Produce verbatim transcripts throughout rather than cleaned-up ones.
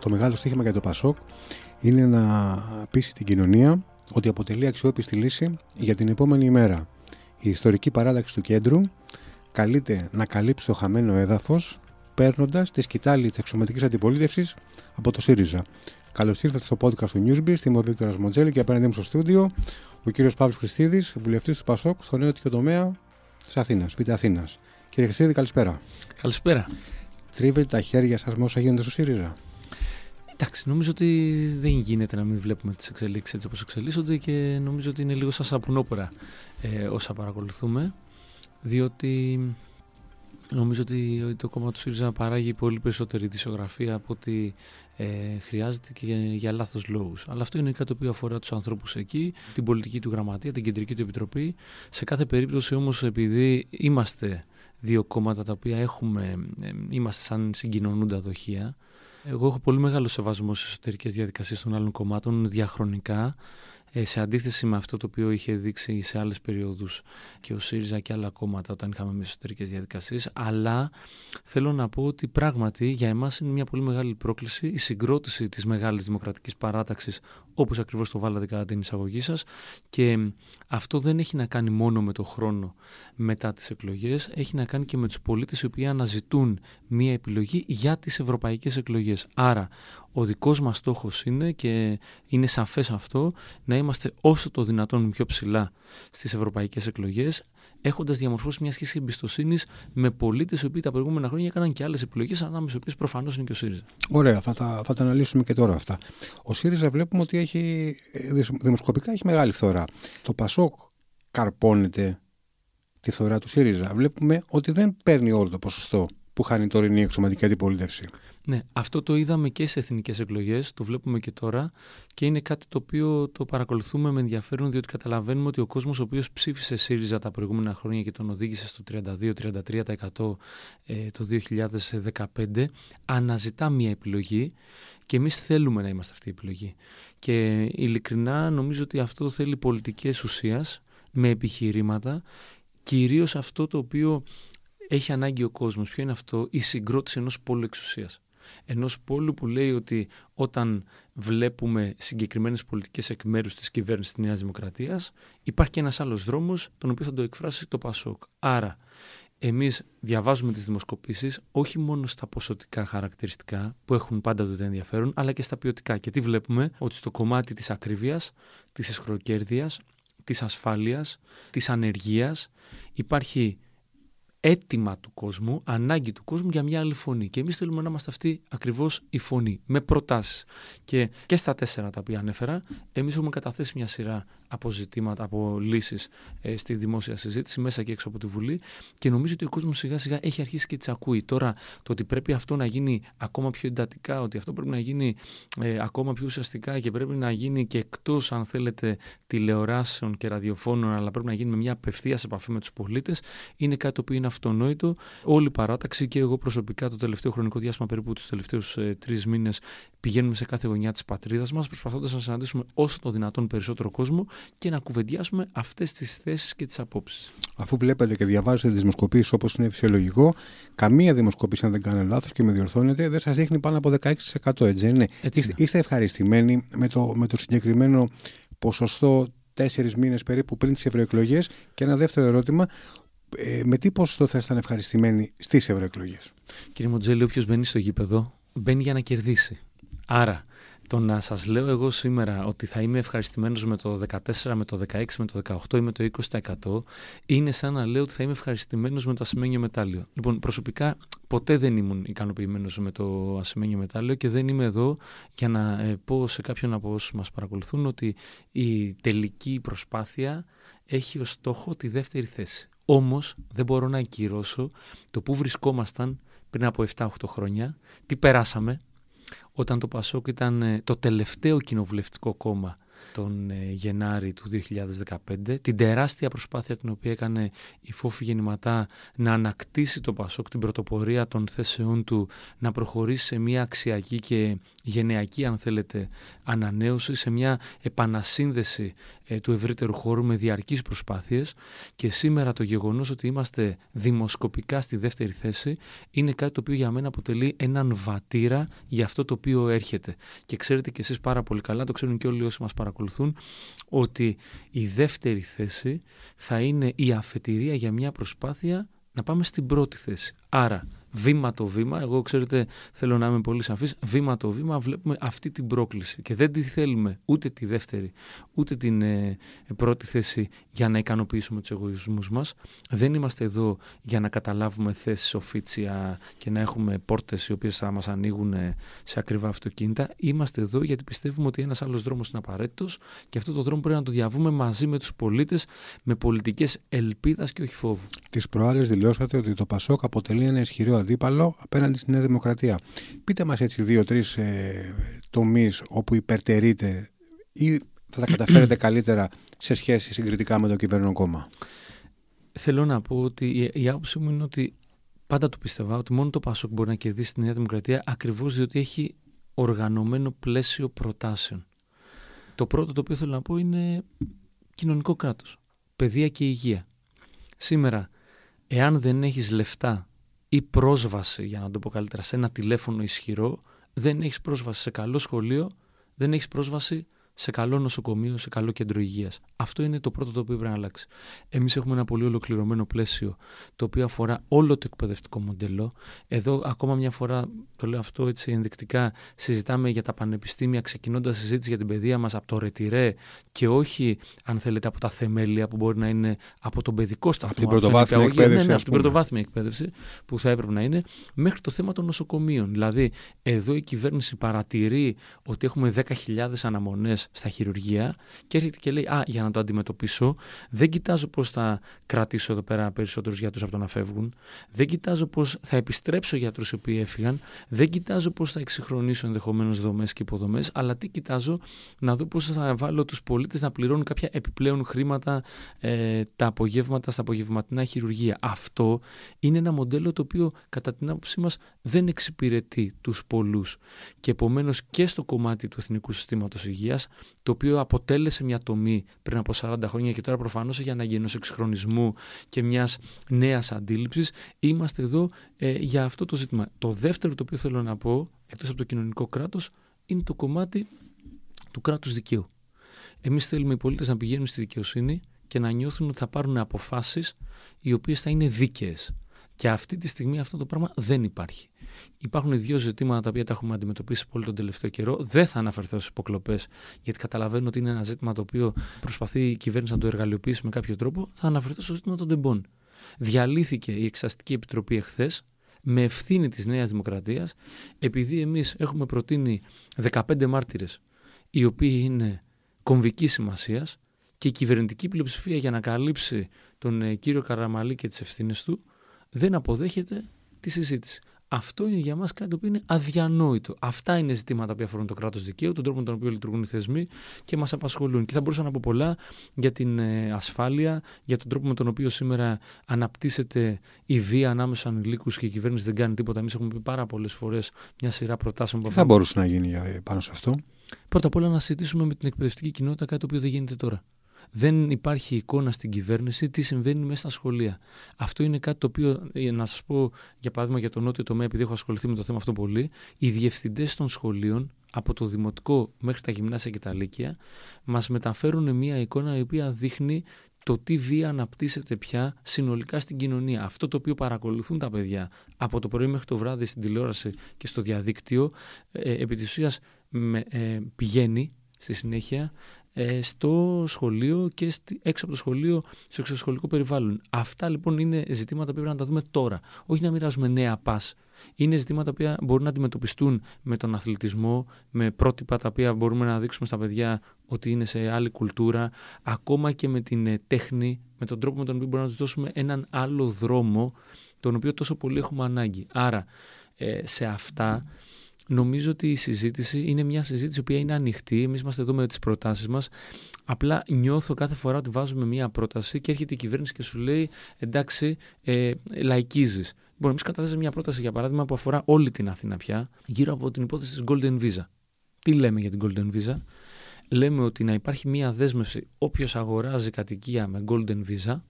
Το μεγάλο στοίχημα για το ΠΑΣΟΚ είναι να πείσει την κοινωνία ότι αποτελεί αξιόπιστη λύση για την επόμενη ημέρα. Η ιστορική παράταξη του κέντρου καλείται να καλύψει το χαμένο έδαφος, παίρνοντας τη σκητάλη της εξωματικής αντιπολίτευσης από το ΣΥΡΙΖΑ. Καλώς ήρθατε στο podcast του Newsbeast. Είμαι ο Βίκτωρα Μουντζελή και απέναντί μου στο στούντιο ο κύριος Παύλος Χριστίδης, βουλευτής του ΠΑΣΟΚ στο Νότιο Τομέα Β' Αθήνας, Β' Αθήνας. Κύριε Χριστίδη, καλησπέρα. Καλησπέρα. Τρίβετε τα χέρια σας με όσα γίνονται στο ΣΥΡΙΖΑ? Εντάξει, νομίζω ότι δεν γίνεται να μην βλέπουμε τις εξελίξεις έτσι όπως εξελίσσονται και νομίζω ότι είναι λίγο σαν σαπουνόπορα ε, όσα παρακολουθούμε, διότι νομίζω ότι το κόμμα του ΣΥΡΙΖΑ παράγει πολύ περισσότερη ειδησιογραφία από ό,τι ε, χρειάζεται και για, για λάθος λόγους. Αλλά αυτό είναι κάτι το οποίο αφορά τους ανθρώπους εκεί, την πολιτική του γραμματεία, την κεντρική του επιτροπή. Σε κάθε περίπτωση όμως, επειδή είμαστε δύο κόμματα τα οποία έχουμε, ε, είμαστε σαν συγκοινωνούντα δοχεία, εγώ έχω πολύ μεγάλο σεβασμό στις εσωτερικές διαδικασίες των άλλων κομμάτων διαχρονικά, σε αντίθεση με αυτό το οποίο είχε δείξει σε άλλες περιόδους και ο ΣΥΡΙΖΑ και άλλα κόμματα όταν είχαμε με εσωτερικές διαδικασίες. Αλλά θέλω να πω ότι πράγματι για εμάς είναι μια πολύ μεγάλη πρόκληση η συγκρότηση της μεγάλης δημοκρατικής παράταξης, όπως ακριβώς το βάλατε κατά την εισαγωγή σας. Και αυτό δεν έχει να κάνει μόνο με το χρόνο μετά τις εκλογές, έχει να κάνει και με τους πολίτες οι οποίοι αναζητούν μια επιλογή για τις ευρωπαϊκές εκλογές. Άρα, ο δικός μας στόχος είναι, και είναι σαφές αυτό, να είμαστε όσο το δυνατόν πιο ψηλά στις ευρωπαϊκές εκλογές, έχοντας διαμορφώσει μια σχέση εμπιστοσύνης με πολίτες οι οποίοι τα προηγούμενα χρόνια έκαναν και άλλες επιλογές, ανάμεσα οποίες προφανώς είναι και ο ΣΥΡΙΖΑ. Ωραία, θα τα, θα τα αναλύσουμε και τώρα αυτά. Ο ΣΥΡΙΖΑ βλέπουμε ότι έχει, δημοσκοπικά έχει μεγάλη φθορά. Το ΠΑΣΟΚ καρπώνεται τη φθορά του ΣΥΡΙΖΑ. Βλέπουμε ότι δεν παίρνει όλο το ποσοστό που χάνει τώρα η εξωματική αντιπολίτευση. Ναι, αυτό το είδαμε και σε εθνικές εκλογές, το βλέπουμε και τώρα και είναι κάτι το οποίο το παρακολουθούμε με ενδιαφέρον, διότι καταλαβαίνουμε ότι ο κόσμος ο οποίος ψήφισε ΣΥΡΙΖΑ τα προηγούμενα χρόνια και τον οδήγησε στο τριάντα δύο με τριάντα τρία τοις εκατό το δύο χιλιάδες δεκαπέντε αναζητά μια επιλογή και εμείς θέλουμε να είμαστε αυτή η επιλογή. Και ειλικρινά νομίζω ότι αυτό θέλει πολιτικές ουσίας με επιχειρήματα, κυρίως αυτό το οποίο έχει ανάγκη ο κόσμος. Ποιο είναι αυτό? Η συγκρότηση ενός πόλου εξουσίας. Ενός πόλου που λέει ότι όταν βλέπουμε συγκεκριμένες πολιτικές εκ μέρους της κυβέρνησης της Νέας Δημοκρατίας, υπάρχει και ένας άλλος δρόμος, τον οποίο θα το εκφράσει το ΠΑΣΟΚ. Άρα, εμείς διαβάζουμε τις δημοσκοπήσεις όχι μόνο στα ποσοτικά χαρακτηριστικά που έχουν πάντα τότε ενδιαφέρον, αλλά και στα ποιοτικά. Και τι βλέπουμε? Ότι στο κομμάτι της ακρίβειας, της αισχροκέρδειας, της ασφάλειας, της ανεργίας υπάρχει αίτημα του κόσμου, ανάγκη του κόσμου για μια άλλη φωνή. Και εμείς θέλουμε να είμαστε αυτή ακριβώς η φωνή, με προτάσεις. Και, και στα τέσσερα τα οποία ανέφερα, εμείς έχουμε καταθέσει μια σειρά από ζητήματα, από λύσεις ε, στη δημόσια συζήτηση, μέσα και έξω από τη Βουλή. Και νομίζω ότι ο κόσμος σιγά σιγά έχει αρχίσει και τις ακούει. Τώρα, το ότι πρέπει αυτό να γίνει ακόμα πιο εντατικά, ότι αυτό πρέπει να γίνει ε, ακόμα πιο ουσιαστικά και πρέπει να γίνει και εκτός, αν θέλετε, τηλεοράσεων και ραδιοφώνων, αλλά πρέπει να γίνει με μια απευθείας επαφή με τους πολίτες, είναι κάτι το οποίο είναι αυτονόητο. Όλη η παράταξη και εγώ προσωπικά το τελευταίο χρονικό διάστημα, περίπου τους τελευταίους ε, τρεις μήνες, πηγαίνουμε σε κάθε γωνιά της πατρίδας μας, προσπαθώντας να συναντήσουμε όσο το δυνατόν περισσότερο κόσμο και να κουβεντιάσουμε αυτές τις θέσεις και τις απόψεις. Αφού βλέπετε και διαβάζετε τις δημοσκοπήσεις όπως είναι φυσιολογικό, καμία δημοσκοπήση, αν δεν κάνω λάθος και με διορθώνετε, δεν σας δείχνει πάνω από δεκαέξι τοις εκατό. Έτσι, ναι. Έτσι είστε, είστε ευχαριστημένοι με το, με το συγκεκριμένο ποσοστό τέσσερις μήνες περίπου πριν τις ευρωεκλογές? Και ένα δεύτερο ερώτημα. Ε, με τι ποσοστό θα ήσταν ευχαριστημένοι στις ευρωεκλογές? Κύριε Μοντζέλη, όποιος μπαίνει στο γήπεδο, μπαίνει για να κερδίσει. Άρα, το να σας λέω εγώ σήμερα ότι θα είμαι ευχαριστημένος με το δεκατέσσερα, με το δεκαέξι, με το δεκαοκτώ ή με το είκοσι τοις εκατό είναι σαν να λέω ότι θα είμαι ευχαριστημένος με το ασημένιο μετάλλιο. Λοιπόν, προσωπικά ποτέ δεν ήμουν ικανοποιημένος με το ασημένιο μετάλλιο και δεν είμαι εδώ για να ε, πω σε κάποιον από όσους μας παρακολουθούν ότι η τελική προσπάθεια έχει ως στόχο τη δεύτερη θέση. Όμως δεν μπορώ να ακυρώσω το πού βρισκόμασταν πριν από εφτά οκτώ χρόνια, τι περάσαμε όταν το ΠΑΣΟΚ ήταν το τελευταίο κοινοβουλευτικό κόμμα τον Γενάρη του δύο χιλιάδες δεκαπέντε, την τεράστια προσπάθεια την οποία έκανε η Φόφη Γεννηματά να ανακτήσει το ΠΑΣΟΚ, την πρωτοπορία των θέσεών του, να προχωρήσει σε μια αξιακή και γενειακή, αν θέλετε, ανανέωση, σε μια επανασύνδεση ε, του ευρύτερου χώρου με διαρκείς προσπάθειες, και σήμερα το γεγονός ότι είμαστε δημοσκοπικά στη δεύτερη θέση είναι κάτι το οποίο για μένα αποτελεί έναν βατήρα για αυτό το οποίο έρχεται. Και ξέρετε κι εσείς πάρα πολύ καλά, το ξέρουν και όλοι όσοι μας παρακολουθούν, ότι η δεύτερη θέση θα είναι η αφετηρία για μια προσπάθεια να πάμε στην πρώτη θέση. Άρα βήμα το βήμα, εγώ ξέρετε θέλω να είμαι πολύ σαφής, βήμα το βήμα βλέπουμε αυτή την πρόκληση και δεν τη θέλουμε ούτε τη δεύτερη ούτε την ε, πρώτη θέση για να ικανοποιήσουμε τους εγωισμούς μας. Δεν είμαστε εδώ για να καταλάβουμε θέσεις οφίτσια και να έχουμε πόρτες οι οποίες θα μας ανοίγουν σε ακριβά αυτοκίνητα. Είμαστε εδώ γιατί πιστεύουμε ότι ένας άλλος δρόμος είναι απαραίτητος και αυτό το δρόμο πρέπει να το διαβούμε μαζί με τους πολίτες, με πολιτικές ελπίδας και όχι φόβου. Τις προάλλες δηλώσατε ότι το ΠΑΣΟΚ αποτελεί ένα ισχυρό δίπαλο απέναντι στη Νέα Δημοκρατία. Πείτε μας έτσι δύο-τρεις ε, τομείς όπου υπερτερείτε ή θα τα καταφέρετε καλύτερα σε σχέση συγκριτικά με το κυβερνό κόμμα. Θέλω να πω ότι η άποψη μου είναι ότι πάντα το πίστευα ότι μόνο το ΠΑΣΟΚ μπορεί να κερδίσει τη Νέα Δημοκρατία, ακριβώς διότι έχει οργανωμένο πλαίσιο προτάσεων. Το πρώτο το οποίο θέλω να πω είναι κοινωνικό κράτος, παιδεία και υγεία. Σήμερα, εάν δεν έχεις λεφτά ή πρόσβαση, για να το πω καλύτερα, σε ένα τηλέφωνο ισχυρό, δεν έχεις πρόσβαση σε καλό σχολείο, δεν έχεις πρόσβαση σε καλό νοσοκομείο, σε καλό κέντρο υγείας. Αυτό είναι το πρώτο το οποίο πρέπει να αλλάξει. Εμείς έχουμε ένα πολύ ολοκληρωμένο πλαίσιο το οποίο αφορά όλο το εκπαιδευτικό μοντέλο. Εδώ, ακόμα μια φορά, το λέω αυτό έτσι ενδεικτικά, συζητάμε για τα πανεπιστήμια, ξεκινώντας συζήτηση για την παιδεία μας από το ρετυρέ και όχι, αν θέλετε, από τα θεμέλια που μπορεί να είναι από τον παιδικό σταθμό. Από την πρωτοβάθμια εκπαίδευση. Ναι, από την πρωτοβάθμια εκπαίδευση που θα έπρεπε να είναι, μέχρι το θέμα των νοσοκομείων. Δηλαδή, εδώ η κυβέρνηση παρατηρεί ότι έχουμε δέκα χιλιάδες αναμονές στα χειρουργεία και έρχεται και λέει: Α, για να το αντιμετωπίσω, δεν κοιτάζω πώς θα κρατήσω εδώ πέρα περισσότερους γιατρούς από το να φεύγουν, δεν κοιτάζω πώς θα επιστρέψω γιατρούς οι οποίοι έφυγαν, δεν κοιτάζω πώς θα εξυγχρονίσω ενδεχομένως δομές και υποδομές, αλλά τι κοιτάζω, να δω πώς θα βάλω τους πολίτες να πληρώνουν κάποια επιπλέον χρήματα ε, τα απογεύματα στα απογευματινά χειρουργεία. Αυτό είναι ένα μοντέλο το οποίο κατά την άποψή μας δεν εξυπηρετεί τους πολλούς. Και επομένως και στο κομμάτι του Εθνικού Συστήματος Υγείας, το οποίο αποτέλεσε μια τομή πριν από σαράντα χρόνια και τώρα προφανώς έχει ανάγκη ενός εξυγχρονισμού και μιας νέας αντίληψης, είμαστε εδώ ε, για αυτό το ζήτημα. Το δεύτερο το οποίο θέλω να πω, εκτός από το κοινωνικό κράτος, είναι το κομμάτι του κράτους δικαίου. Εμείς θέλουμε οι πολίτες να πηγαίνουν στη δικαιοσύνη και να νιώθουν ότι θα πάρουν αποφάσεις οι οποίες θα είναι δίκαιες. Και αυτή τη στιγμή αυτό το πράγμα δεν υπάρχει. Υπάρχουν δύο ζητήματα τα οποία τα έχουμε αντιμετωπίσει πολύ τον τελευταίο καιρό. Δεν θα αναφερθώ στις υποκλοπές, γιατί καταλαβαίνω ότι είναι ένα ζήτημα το οποίο προσπαθεί η κυβέρνηση να το εργαλειοποιήσει με κάποιο τρόπο. Θα αναφερθώ στο ζήτημα των τεμπών. Διαλύθηκε η Εξαστική Επιτροπή εχθές, με ευθύνη της Νέας Δημοκρατίας, επειδή εμείς έχουμε προτείνει δεκαπέντε μάρτυρες, οι οποίοι είναι κομβικής σημασίας, και η κυβερνητική πλειοψηφία, για να καλύψει τον κύριο Καραμαλή και τις ευθύνες του, δεν αποδέχεται τη συζήτηση. Αυτό είναι για μας κάτι το οποίο είναι αδιανόητο. Αυτά είναι ζητήματα που αφορούν το κράτος δικαίου, τον τρόπο με τον οποίο λειτουργούν οι θεσμοί και μας απασχολούν. Και θα μπορούσα να πω πολλά για την ασφάλεια, για τον τρόπο με τον οποίο σήμερα αναπτύσσεται η βία ανάμεσα στους ανηλίκους και η κυβέρνηση δεν κάνει τίποτα. Εμείς έχουμε πει πάρα πολλές φορές μια σειρά προτάσεων. Τι θα μπορούσε να γίνει πάνω σε αυτό? Πρώτα απ' όλα να συζητήσουμε με την εκπαιδευτική κοινότητα κάτι το οποίο δεν γίνεται τώρα. Δεν υπάρχει εικόνα στην κυβέρνηση τι συμβαίνει μέσα στα σχολεία. Αυτό είναι κάτι το οποίο, να σας πω για παράδειγμα για τον Νότιο Τομέα, επειδή έχω ασχοληθεί με το θέμα αυτό πολύ, οι διευθυντές των σχολείων, από το δημοτικό μέχρι τα γυμνάσια και τα λύκεια, μας μεταφέρουν μια εικόνα η οποία δείχνει το τι βία αναπτύσσεται πια συνολικά στην κοινωνία. Αυτό το οποίο παρακολουθούν τα παιδιά από το πρωί μέχρι το βράδυ στην τηλεόραση και στο διαδίκτυο, επί της ουσίας πηγαίνει στη συνέχεια στο σχολείο και έξω από το σχολείο, στο εξωσχολικό περιβάλλον. Αυτά λοιπόν είναι ζητήματα που πρέπει να τα δούμε τώρα. Όχι να μοιράζουμε νέα πας. Είναι ζητήματα που μπορούν να αντιμετωπιστούν με τον αθλητισμό, με πρότυπα τα οποία μπορούμε να δείξουμε στα παιδιά ότι είναι σε άλλη κουλτούρα, ακόμα και με την τέχνη, με τον τρόπο με τον οποίο μπορούμε να τους δώσουμε έναν άλλο δρόμο, τον οποίο τόσο πολύ έχουμε ανάγκη. Άρα, σε αυτά νομίζω ότι η συζήτηση είναι μια συζήτηση η οποία είναι ανοιχτή. Εμείς είμαστε εδώ με τις προτάσεις μας. Απλά νιώθω κάθε φορά ότι βάζουμε μια πρόταση και έρχεται η κυβέρνηση και σου λέει εντάξει, ε, λαϊκίζεις. Λοιπόν, εμείς καταθέσαμε μια πρόταση, για παράδειγμα, που αφορά όλη την Αθήνα πια, γύρω από την υπόθεση της Golden Visa. Τι λέμε για την Golden Visa? Λέμε ότι να υπάρχει μια δέσμευση, όποιος αγοράζει κατοικία με Golden Visa,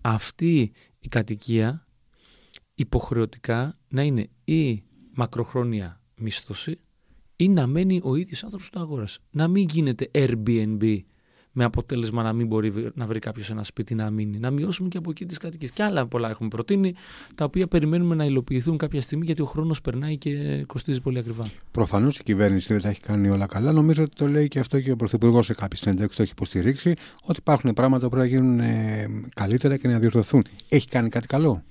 αυτή η κατοικία υποχρεωτικά να είναι ή μακροχρόνια μίσθωση ή να μένει ο ίδιος άνθρωπος που το αγόρασε. Να μην γίνεται Airbnb με αποτέλεσμα να μην μπορεί να βρει κάποιος ένα σπίτι να μείνει. Να μειώσουμε και από εκεί τις κατοικίες. Και άλλα πολλά έχουμε προτείνει, τα οποία περιμένουμε να υλοποιηθούν κάποια στιγμή, γιατί ο χρόνος περνάει και κοστίζει πολύ ακριβά. Προφανώς η κυβέρνηση δεν τα έχει κάνει όλα καλά. Νομίζω ότι το λέει και αυτό και ο Πρωθυπουργός σε κάποιες συνέντευξεις, το έχει υποστηρίξει, ότι υπάρχουν πράγματα που πρέπει να γίνουν καλύτερα και να διορθωθούν. Έχει κάνει κάτι καλό?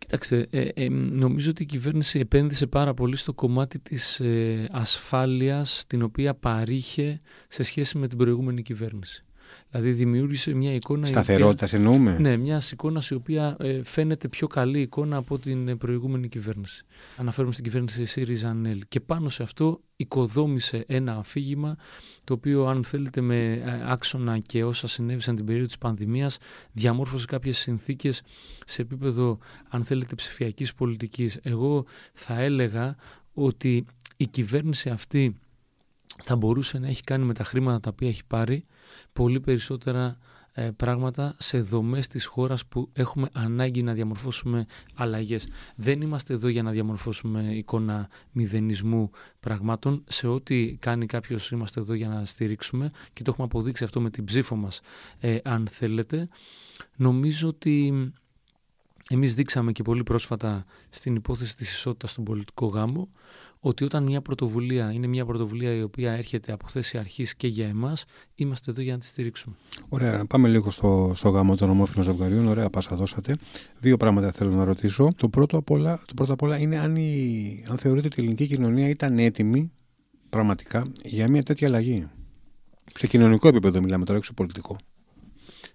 Κοιτάξτε, ε, ε, νομίζω ότι η κυβέρνηση επένδυσε πάρα πολύ στο κομμάτι της ε, ασφάλειας την οποία παρήχε σε σχέση με την προηγούμενη κυβέρνηση. Δηλαδή δημιούργησε μια εικόνα... Σταθερότητας εννοούμε. Ναι, μια εικόνα η οποία ε, φαίνεται πιο καλή εικόνα από την προηγούμενη κυβέρνηση. Αναφέρομαι στην κυβέρνηση ΣΥΡΙΖΑ-ΝΕΛ. Και πάνω σε αυτό οικοδόμησε ένα αφήγημα το οποίο, αν θέλετε, με άξονα και όσα συνέβησαν την περίοδο της πανδημίας, διαμόρφωσε κάποιες συνθήκες σε επίπεδο, αν θέλετε, ψηφιακής πολιτικής. Εγώ θα έλεγα ότι η κυβέρνηση αυτή θα μπορούσε να έχει κάνει με τα χρήματα τα οποία έχει πάρει πολύ περισσότερα ε, πράγματα σε δομές της χώρας που έχουμε ανάγκη να διαμορφώσουμε αλλαγές. Δεν είμαστε εδώ για να διαμορφώσουμε εικόνα μηδενισμού πραγμάτων. Σε ό,τι κάνει κάποιος είμαστε εδώ για να στηρίξουμε και το έχουμε αποδείξει αυτό με την ψήφο μας, ε, αν θέλετε. Νομίζω ότι εμείς δείξαμε και πολύ πρόσφατα στην υπόθεση της ισότητας στον πολιτικό γάμο ότι όταν μια πρωτοβουλία είναι μια πρωτοβουλία η οποία έρχεται από θέση αρχής και για εμάς, είμαστε εδώ για να τη στηρίξουμε. Ωραία, πάμε λίγο στο, στο γάμο των ομόφυλων ζευγαριών. Ωραία, πάσα δώσατε. Δύο πράγματα θέλω να ρωτήσω. Το πρώτο απ' όλα, το πρώτο απ' όλα είναι αν, η, αν θεωρείτε ότι η ελληνική κοινωνία ήταν έτοιμη πραγματικά για μια τέτοια αλλαγή. Σε κοινωνικό επίπεδο μιλάμε τώρα, έξω πολιτικό.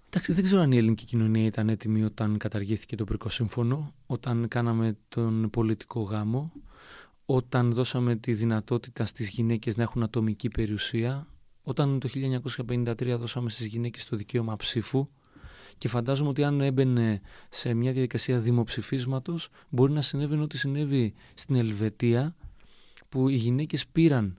Εντάξει, δεν ξέρω αν η ελληνική κοινωνία ήταν έτοιμη όταν καταργήθηκε το Πρικό Σύμφωνο, όταν κάναμε τον πολιτικό γάμο, όταν δώσαμε τη δυνατότητα στις γυναίκες να έχουν ατομική περιουσία, όταν το χίλια εννιακόσια πενήντα τρία δώσαμε στις γυναίκες το δικαίωμα ψήφου, και φαντάζομαι ότι αν έμπαινε σε μια διαδικασία δημοψηφίσματος μπορεί να συνέβαινε ό,τι συνέβη στην Ελβετία, που οι γυναίκες πήραν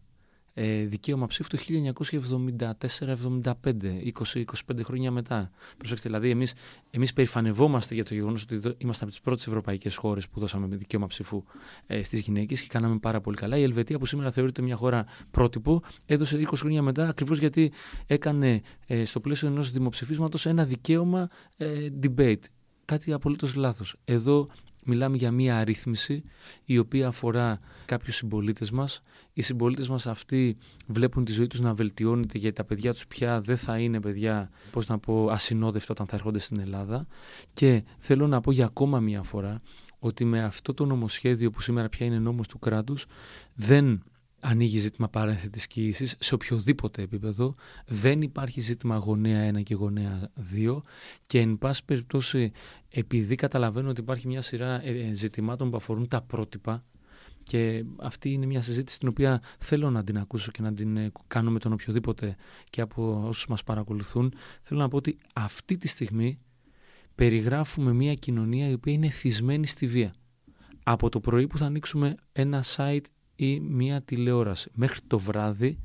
ε, δικαίωμα ψήφου το χίλια εννιακόσια εβδομήντα τέσσερα εβδομήντα πέντε, είκοσι είκοσι πέντε χρόνια μετά. Προσέξτε, δηλαδή εμείς, εμείς περηφανευόμαστε για το γεγονός ότι είμαστε από τις πρώτες ευρωπαϊκές χώρες που δώσαμε δικαίωμα ψήφου ε, στις γυναίκες και κάναμε πάρα πολύ καλά. Η Ελβετία, που σήμερα θεωρείται μια χώρα πρότυπο, έδωσε είκοσι χρόνια μετά, ακριβώς γιατί έκανε ε, στο πλαίσιο ενός δημοψηφίσματος ένα δικαίωμα ε, debate. Κάτι απολύτως λάθος. Εδώ μιλάμε για μία αρρύθμιση η οποία αφορά κάποιους συμπολίτες μας. Οι συμπολίτες μας αυτοί βλέπουν τη ζωή τους να βελτιώνεται, γιατί τα παιδιά τους πια δεν θα είναι παιδιά, πώς να πω, ασυνόδευτα όταν θα έρχονται στην Ελλάδα. Και θέλω να πω για ακόμα μία φορά ότι με αυτό το νομοσχέδιο που σήμερα πια είναι νόμος του κράτους δεν ανοίγει ζήτημα παρένθετης κοίησης σε οποιοδήποτε επίπεδο. Δεν υπάρχει ζήτημα γονέα ένα και γονέα δύο. Και εν πάση περιπτώσει, επειδή καταλαβαίνω ότι υπάρχει μια σειρά ζητημάτων που αφορούν τα πρότυπα, και αυτή είναι μια συζήτηση την οποία θέλω να την ακούσω και να την κάνω με τον οποιοδήποτε και από όσους μας παρακολουθούν, θέλω να πω ότι αυτή τη στιγμή περιγράφουμε μια κοινωνία η οποία είναι θυσμένη στη βία. Από το πρωί που θα ανοίξουμε ένα site ή μια τηλεόραση μέχρι το βράδυ,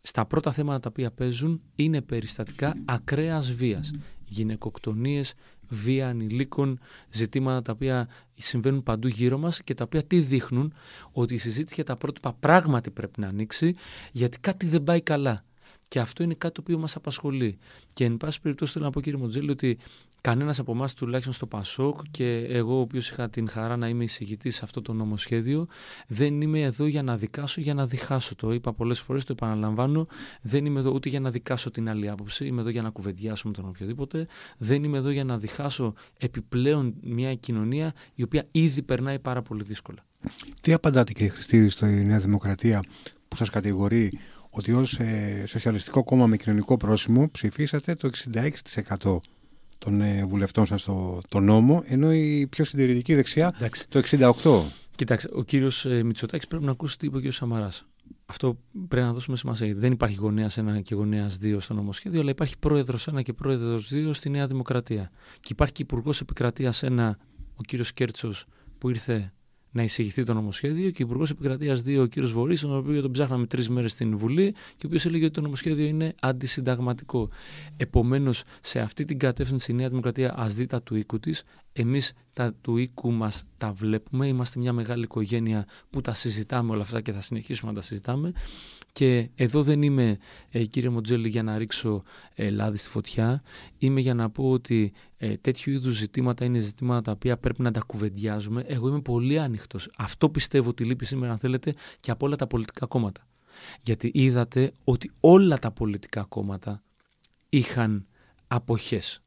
στα πρώτα θέματα τα οποία παίζουν είναι περιστατικά ακραίας βίας, γυναικοκτονίες, βία ανηλίκων, ζητήματα τα οποία συμβαίνουν παντού γύρω μας και τα οποία τι δείχνουν? Ότι η συζήτηση για τα πρότυπα πράγματι πρέπει να ανοίξει, γιατί κάτι δεν πάει καλά. Και αυτό είναι κάτι το οποίο μας απασχολεί. Και εν πάση περιπτώσει θέλω να πω, κύριε Μοντζέλη, ότι κανένας από εμάς, τουλάχιστον στο ΠΑΣΟΚ και εγώ, ο οποίος είχα την χαρά να είμαι εισηγητής σε αυτό το νομοσχέδιο, δεν είμαι εδώ για να δικάσω, για να διχάσω. Το είπα πολλές φορές, το επαναλαμβάνω. Δεν είμαι εδώ ούτε για να δικάσω την άλλη άποψη. Είμαι εδώ για να κουβεντιάσω με τον οποιοδήποτε. Δεν είμαι εδώ για να διχάσω επιπλέον μια κοινωνία η οποία ήδη περνάει πάρα πολύ δύσκολα. Τι απαντάτε, κύριε Χριστίδη, στη Νέα Δημοκρατία που σας κατηγορεί ότι ως ε, σοσιαλιστικό κόμμα με κοινωνικό πρόσημο ψηφίσατε το εξήντα έξι τοις εκατό των ε, βουλευτών σας στο, το νόμο, ενώ η πιο συντηρητική δεξιά, εντάξει, το εξήντα οκτώ τοις εκατό. Κοιτάξτε, ο κύριος Μητσοτάκης πρέπει να ακούσει τι είπε ο κύριος Σαμαράς. Αυτό πρέπει να δώσουμε σημασία. Δεν υπάρχει γονέας ένα και γονέας δύο στο νομοσχέδιο, αλλά υπάρχει πρόεδρος ένα και πρόεδρος δύο στη Νέα Δημοκρατία. Και υπάρχει και υπουργός επικρατείας ένα, ο κύριος Κέρτσος, που ήρθε να εισηγηθεί το νομοσχέδιο, και υπουργός επικρατείας δύο, ο κύριος Βορύς, τον οποίο τον ψάχναμε τρεις μέρες στην Βουλή και ο οποίος έλεγε ότι το νομοσχέδιο είναι αντισυνταγματικό. Επομένως, σε αυτή την κατεύθυνση η Νέα Δημοκρατία ας δει τα του οίκου της. Εμείς τα του οίκου μας τα βλέπουμε. Είμαστε μια μεγάλη οικογένεια που τα συζητάμε όλα αυτά και θα συνεχίσουμε να τα συζητάμε. Και εδώ δεν είμαι, κύριε Μοντζέλη, για να ρίξω λάδι στη φωτιά. Είμαι για να πω ότι τέτοιου είδους ζητήματα είναι ζητήματα τα οποία πρέπει να τα κουβεντιάζουμε. Εγώ είμαι πολύ άνοιχτος. Αυτό πιστεύω ότι λείπει σήμερα, αν θέλετε, και από όλα τα πολιτικά κόμματα. Γιατί είδατε ότι όλα τα πολιτικά κόμματα είχαν αποχές.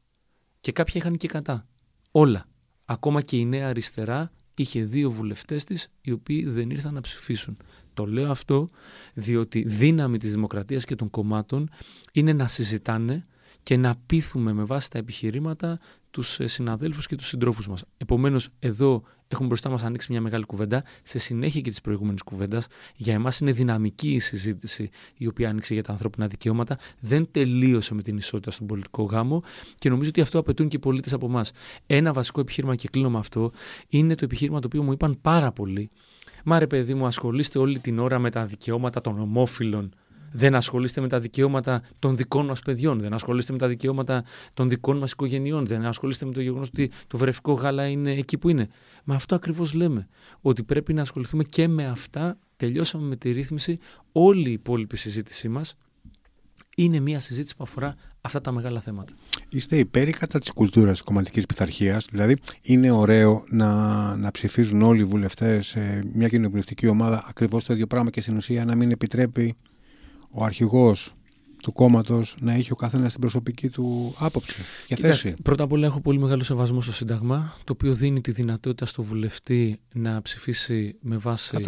Και κάποια είχαν και κατά. Όλα. Ακόμα και η Νέα Αριστερά είχε δύο βουλευτές της οι οποίοι δεν ήρθαν να ψηφίσουν. Το λέω αυτό διότι δύναμη της δημοκρατίας και των κομμάτων είναι να συζητάνε και να πείθουμε με βάση τα επιχειρήματα τους συναδέλφους και τους συντρόφους μας. Επομένως, εδώ έχουμε μπροστά μας ανοίξει μια μεγάλη κουβέντα, σε συνέχεια και της προηγούμενης κουβέντας. Για εμάς είναι δυναμική η συζήτηση η οποία άνοιξε για τα ανθρώπινα δικαιώματα. Δεν τελείωσε με την ισότητα στον πολιτικό γάμο και νομίζω ότι αυτό απαιτούν και οι πολίτες από εμάς. Ένα βασικό επιχείρημα, και κλείνω με αυτό, είναι το επιχείρημα το οποίο μου είπαν πάρα πολύ. Μα ρε παιδί μου, ασχολείστε όλη την ώρα με τα δικαιώματα των ομόφυλων. Δεν ασχολείστε με τα δικαιώματα των δικών μας παιδιών, δεν ασχολείστε με τα δικαιώματα των δικών μας οικογενειών, δεν ασχολείστε με το γεγονός ότι το βρεφικό γάλα είναι εκεί που είναι. Μα αυτό ακριβώς λέμε, ότι πρέπει να ασχοληθούμε και με αυτά. Τελειώσαμε με τη ρύθμιση, όλη η υπόλοιπη συζήτησή μας είναι μια συζήτηση που αφορά αυτά τα μεγάλα θέματα. Είστε υπέρ ή κατά της κουλτούρας κομματικής πειθαρχίας? Δηλαδή, είναι ωραίο να, να ψηφίζουν όλοι οι βουλευτές μια κοινοβουλευτική ομάδα ακριβώς το ίδιο πράγμα και στην ουσία να μην επιτρέπει ο αρχηγός του κόμματος να έχει ο καθένας την προσωπική του άποψη και θέση? Πρώτα απ' όλα, έχω πολύ μεγάλο σεβασμό στο Σύνταγμα, το οποίο δίνει τη δυνατότητα στο βουλευτή να ψηφίσει με βάση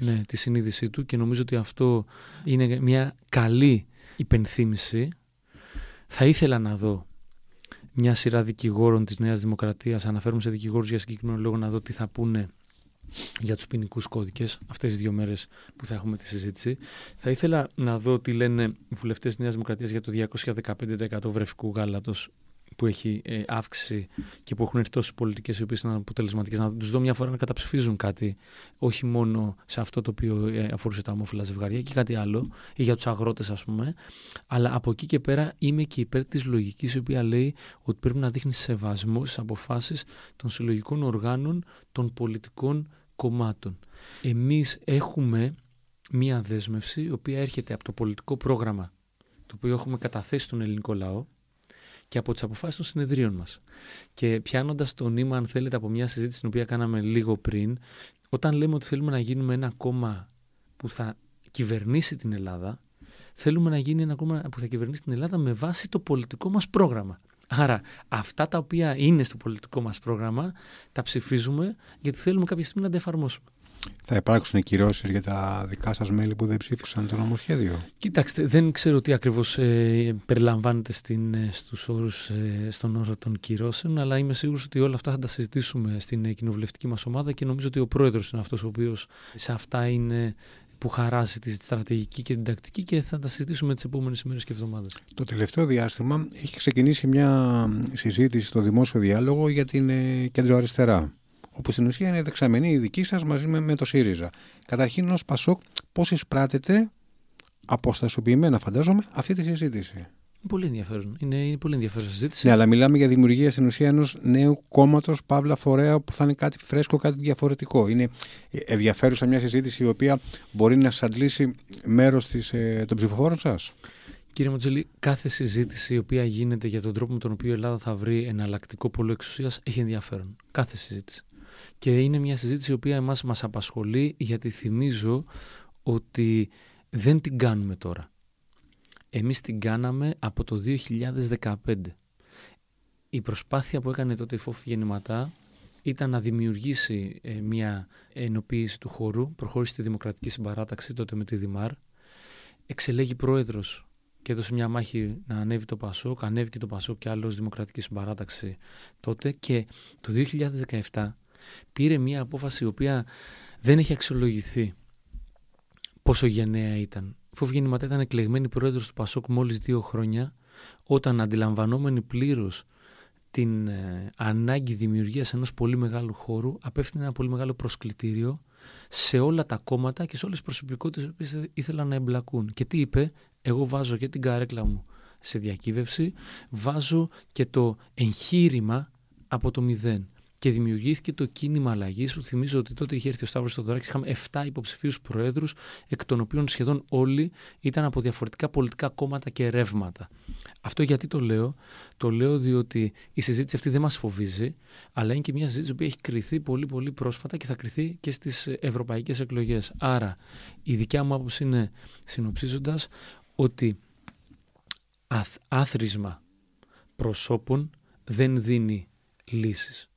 ναι, τη συνείδησή του, και νομίζω ότι αυτό είναι μια καλή υπενθύμηση. Θα ήθελα να δω μια σειρά δικηγόρων της Νέας Δημοκρατίας, αναφέρουμε σε δικηγόρους για συγκεκριμένο λόγο, να δω τι θα πούνε για τους ποινικούς κώδικες αυτές τις δύο μέρες που θα έχουμε τη συζήτηση. Θα ήθελα να δω τι λένε οι βουλευτές της Νέας Δημοκρατίας για το διακόσια δεκαπέντε τοις εκατό βρεφικού γάλατος που έχει ε, αύξηση και που έχουν έρθει τόσες πολιτικές οι οποίες είναι αποτελεσματικές. Να τους δω μια φορά να καταψηφίζουν κάτι, όχι μόνο σε αυτό το οποίο ε, αφορούσε τα ομόφυλα ζευγάρια και κάτι άλλο, ή για τους αγρότες, ας πούμε. Αλλά από εκεί και πέρα είμαι και υπέρ της λογικής η οποία λέει ότι πρέπει να δείχνει σεβασμό στις αποφάσεις των συλλογικών οργάνων των πολιτικών κομμάτων. Εμείς έχουμε μια δέσμευση η οποία έρχεται από το πολιτικό πρόγραμμα το οποίο έχουμε καταθέσει στον ελληνικό λαό και από τις αποφάσεις των συνεδρίων μας. Και πιάνοντας το νήμα, αν θέλετε, από μια συζήτηση την οποία κάναμε λίγο πριν, όταν λέμε ότι θέλουμε να γίνουμε ένα κόμμα που θα κυβερνήσει την Ελλάδα, θέλουμε να γίνει ένα κόμμα που θα κυβερνήσει την Ελλάδα με βάση το πολιτικό μας πρόγραμμα. Άρα, αυτά τα οποία είναι στο πολιτικό μας πρόγραμμα, τα ψηφίζουμε γιατί θέλουμε κάποια στιγμή να τα εφαρμόσουμε. Θα υπάρξουν κυρώσεις για τα δικά σας μέλη που δεν ψήφισαν το νομοσχέδιο? Κοιτάξτε, δεν ξέρω τι ακριβώς ε, περιλαμβάνεται στην, ε, στους όρους, ε, στον όρο των κυρώσεων, αλλά είμαι σίγουρος ότι όλα αυτά θα τα συζητήσουμε στην ε, κοινοβουλευτική μας ομάδα και νομίζω ότι ο πρόεδρος είναι αυτός ο οποίος σε αυτά είναι που χαράζει τη στρατηγική και την τακτική και θα τα συζητήσουμε τις επόμενες ημέρες και εβδομάδες. Το τελευταίο διάστημα έχει ξεκινήσει μια συζήτηση στο δημόσιο διάλογο για την ε, κεντροαριστερά, όπου στην ουσία είναι δεξαμενή η δική σας μαζί με, με το ΣΥΡΙΖΑ. Καταρχήν, ως ΠΑΣΟΚ, πώς εισπράτεται, αποστασιοποιημένα φαντάζομαι, αυτή τη συζήτηση? Είναι πολύ ενδιαφέρον. Είναι, είναι πολύ ενδιαφέρον συζήτηση. Ναι, αλλά μιλάμε για δημιουργία στην ουσία ενός νέου κόμματος, παύλα φορέα, που θα είναι κάτι φρέσκο, κάτι διαφορετικό. Είναι ενδιαφέρουσα μια συζήτηση η οποία μπορεί να σαντλήσει μέρος της, ε, των ψηφοφόρων σας. Κύριε Μοντζελή, κάθε συζήτηση η οποία γίνεται για τον τρόπο με τον οποίο η Ελλάδα θα βρει εναλλακτικό πόλο εξουσίας έχει ενδιαφέρον. Κάθε συζήτηση. Και είναι μια συζήτηση η οποία εμάς μας απασχολεί, γιατί θυμίζω ότι δεν την κάνουμε τώρα. Εμείς την κάναμε από το δύο χιλιάδες δεκαπέντε. Η προσπάθεια που έκανε τότε η Φόφη Γεννηματά ήταν να δημιουργήσει μια ενοποίηση του χώρου, προχώρησε τη Δημοκρατική Συμπαράταξη τότε με τη Δημάρ, εξελέγει πρόεδρος και έδωσε μια μάχη να ανέβει το ΠΑΣΟΚ, ανέβηκε το ΠΑΣΟΚ και άλλος Δημοκρατική Συμπαράταξη τότε, και το δύο χιλιάδες δεκαεπτά πήρε μια απόφαση η οποία Δεν έχει αξιολογηθεί πόσο γενναία ήταν. Φόφη Γεννηματά ήταν εκλεγμένη πρόεδρος του ΠΑΣΟΚ μόλις δύο χρόνια, όταν αντιλαμβανόμενη πλήρως την ε, ανάγκη δημιουργίας ενός πολύ μεγάλου χώρου, απέφθηνε ένα πολύ μεγάλο προσκλητήριο σε όλα τα κόμματα και σε όλες τις προσωπικότητες που ήθελαν να εμπλακούν. Και τι είπε? Εγώ βάζω και την καρέκλα μου σε διακύβευση, βάζω και το εγχείρημα από το μηδέν. Και δημιουργήθηκε το κίνημα αλλαγής, που θυμίζω ότι τότε είχε έρθει ο Σταύρος Στοδωράκης. Είχαμε επτά υποψηφίους προέδρους, εκ των οποίων σχεδόν όλοι ήταν από διαφορετικά πολιτικά κόμματα και ρεύματα. Αυτό γιατί το λέω? Το λέω διότι η συζήτηση αυτή δεν μας φοβίζει, αλλά είναι και μια συζήτηση που έχει κριθεί πολύ πολύ πρόσφατα και θα κριθεί και στις ευρωπαϊκές εκλογές. Άρα η δικιά μου άποψη είναι, συνοψίζοντας, ότι αθ, άθροισμα προσώπων δεν δίνει λύσεις.